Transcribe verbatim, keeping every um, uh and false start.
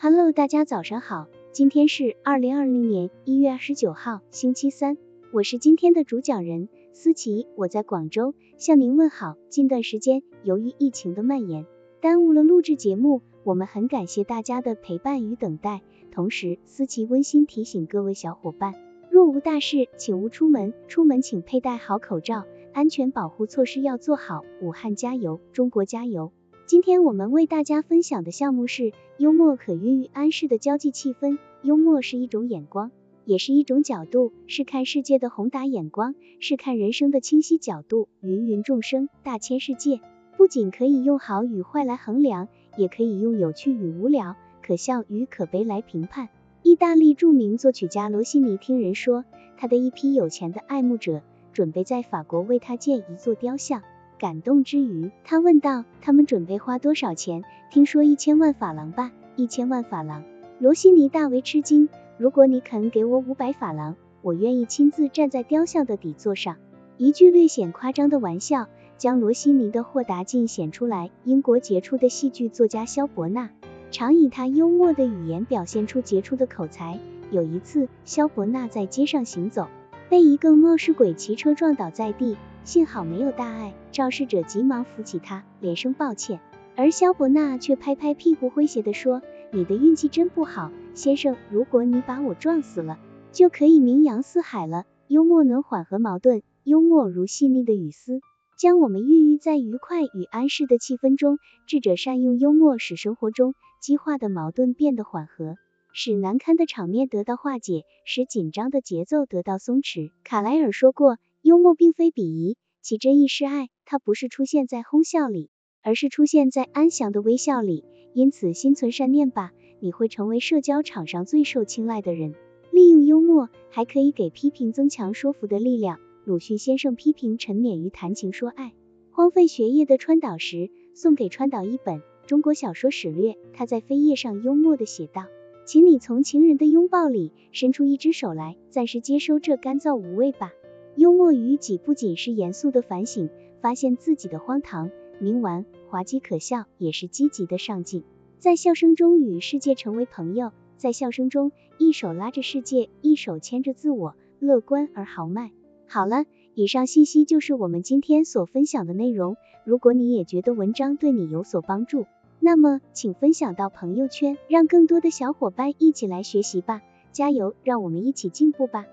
Hello， 大家早上好，今天是二零二零年一月二十九号，星期三，我是今天的主讲人思琪，我在广州向您问好。近段时间由于疫情的蔓延，耽误了录制节目，我们很感谢大家的陪伴与等待。同时，思琪温馨提醒各位小伙伴，若无大事，请勿出门，出门请佩戴好口罩，安全保护措施要做好。武汉加油，中国加油！今天我们为大家分享的项目是幽默可孕育安适的交际气氛。幽默是一种眼光，也是一种角度，是看世界的宏达眼光，是看人生的清晰角度。芸芸众生，大千世界，不仅可以用好与坏来衡量，也可以用有趣与无聊、可笑与可悲来评判。意大利著名作曲家罗西尼听人说，他的一批有钱的爱慕者准备在法国为他建一座雕像。感动之余，他问道，他们准备花多少钱？听说一千万法郎吧。一千万法郎。罗西尼大为吃惊，如果你肯给我五百法郎，我愿意亲自站在雕像的底座上。一句略显夸张的玩笑，将罗西尼的豁达尽显出来。英国杰出的戏剧作家萧伯纳，常以他幽默的语言表现出杰出的口才。有一次，萧伯纳在街上行走，被一个冒失鬼骑车撞倒在地，幸好没有大碍，肇事者急忙扶起他，连声抱歉。而萧伯纳却拍拍屁股，诙谐地说，你的运气真不好，先生，如果你把我撞死了，就可以名扬四海了。幽默能缓和矛盾，幽默如细腻的雨丝，将我们孕育在愉快与安适的气氛中。智者善用幽默，使生活中激化的矛盾变得缓和，使难堪的场面得到化解，使紧张的节奏得到松弛。卡莱尔说过，幽默并非鄙夷，其真意是爱。它不是出现在哄笑里，而是出现在安详的微笑里。因此，心存善念吧，你会成为社交场上最受青睐的人。利用幽默，还可以给批评增强说服的力量。鲁迅先生批评沉湎于谈情说爱、荒废学业的川岛时，送给川岛一本《中国小说史略》，他在扉页上幽默地写道，请你从情人的拥抱里伸出一只手来，暂时接收这干燥无味吧。幽默与己不仅是严肃的反省，发现自己的荒唐、冥顽、滑稽可笑，也是积极的上进。在笑声中与世界成为朋友，在笑声中一手拉着世界，一手牵着自我，乐观而豪迈。好了，以上信息就是我们今天所分享的内容。如果你也觉得文章对你有所帮助，那么请分享到朋友圈，让更多的小伙伴一起来学习吧。加油，让我们一起进步吧。